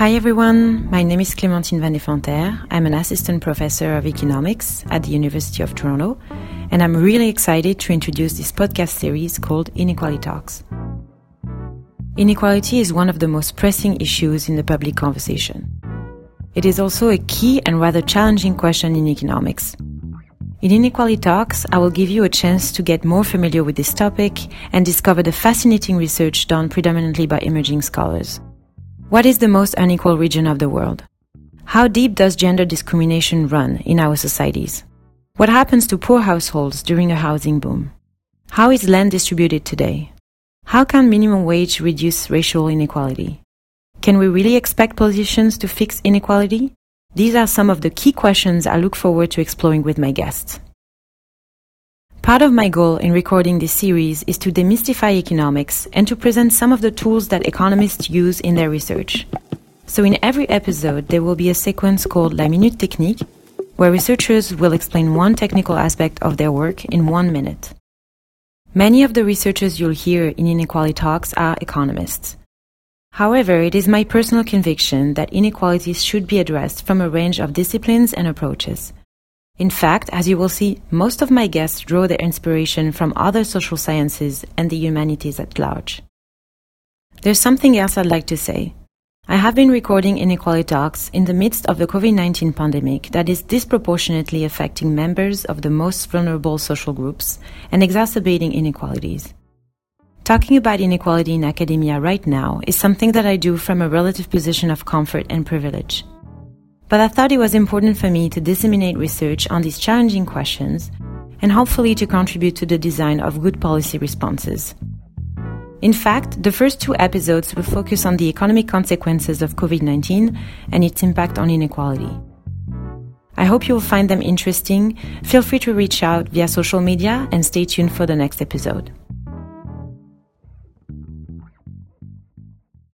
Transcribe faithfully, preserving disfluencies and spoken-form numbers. Hi everyone, my name is Clémentine van Deventer. I'm an assistant professor of economics at the University of Toronto, and I'm really excited to introduce this podcast series called Inequality Talks. Inequality is one of the most pressing issues in the public conversation. It is also a key and rather challenging question in economics. In Inequality Talks, I will give you a chance to get more familiar with this topic and discover the fascinating research done predominantly by emerging scholars. What is the most unequal region of the world? How deep does gender discrimination run in our societies? What happens to poor households during a housing boom? How is land distributed today? How can minimum wage reduce racial inequality? Can we really expect politicians to fix inequality? These are some of the key questions I look forward to exploring with my guests. Part of my goal in recording this series is to demystify economics and to present some of the tools that economists use in their research. So in every episode, there will be a sequence called La Minute Technique, where researchers will explain one technical aspect of their work in one minute. Many of the researchers you'll hear in Inequality Talks are economists. However, it is my personal conviction that inequalities should be addressed from a range of disciplines and approaches. In fact, as you will see, most of my guests draw their inspiration from other social sciences and the humanities at large. There's something else I'd like to say. I have been recording Inequality Talks in the midst of the covid nineteen pandemic that is disproportionately affecting members of the most vulnerable social groups and exacerbating inequalities. Talking about inequality in academia right now is something that I do from a relative position of comfort and privilege. But I thought it was important for me to disseminate research on these challenging questions and hopefully to contribute to the design of good policy responses. In fact, the first two episodes will focus on the economic consequences of covid nineteen and its impact on inequality. I hope you'll find them interesting. Feel free to reach out via social media and stay tuned for the next episode.